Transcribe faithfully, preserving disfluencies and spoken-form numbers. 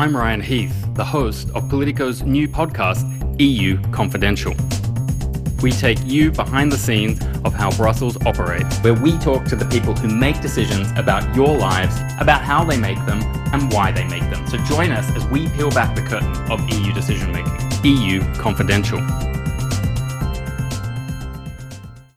I'm Ryan Heath, the host of Politico's new podcast, E U Confidential. We take you behind the scenes of how Brussels operates, where we talk to the people who make decisions about your lives, about how they make them and why they make them. So join us as we peel back the curtain of E U decision making. E U Confidential.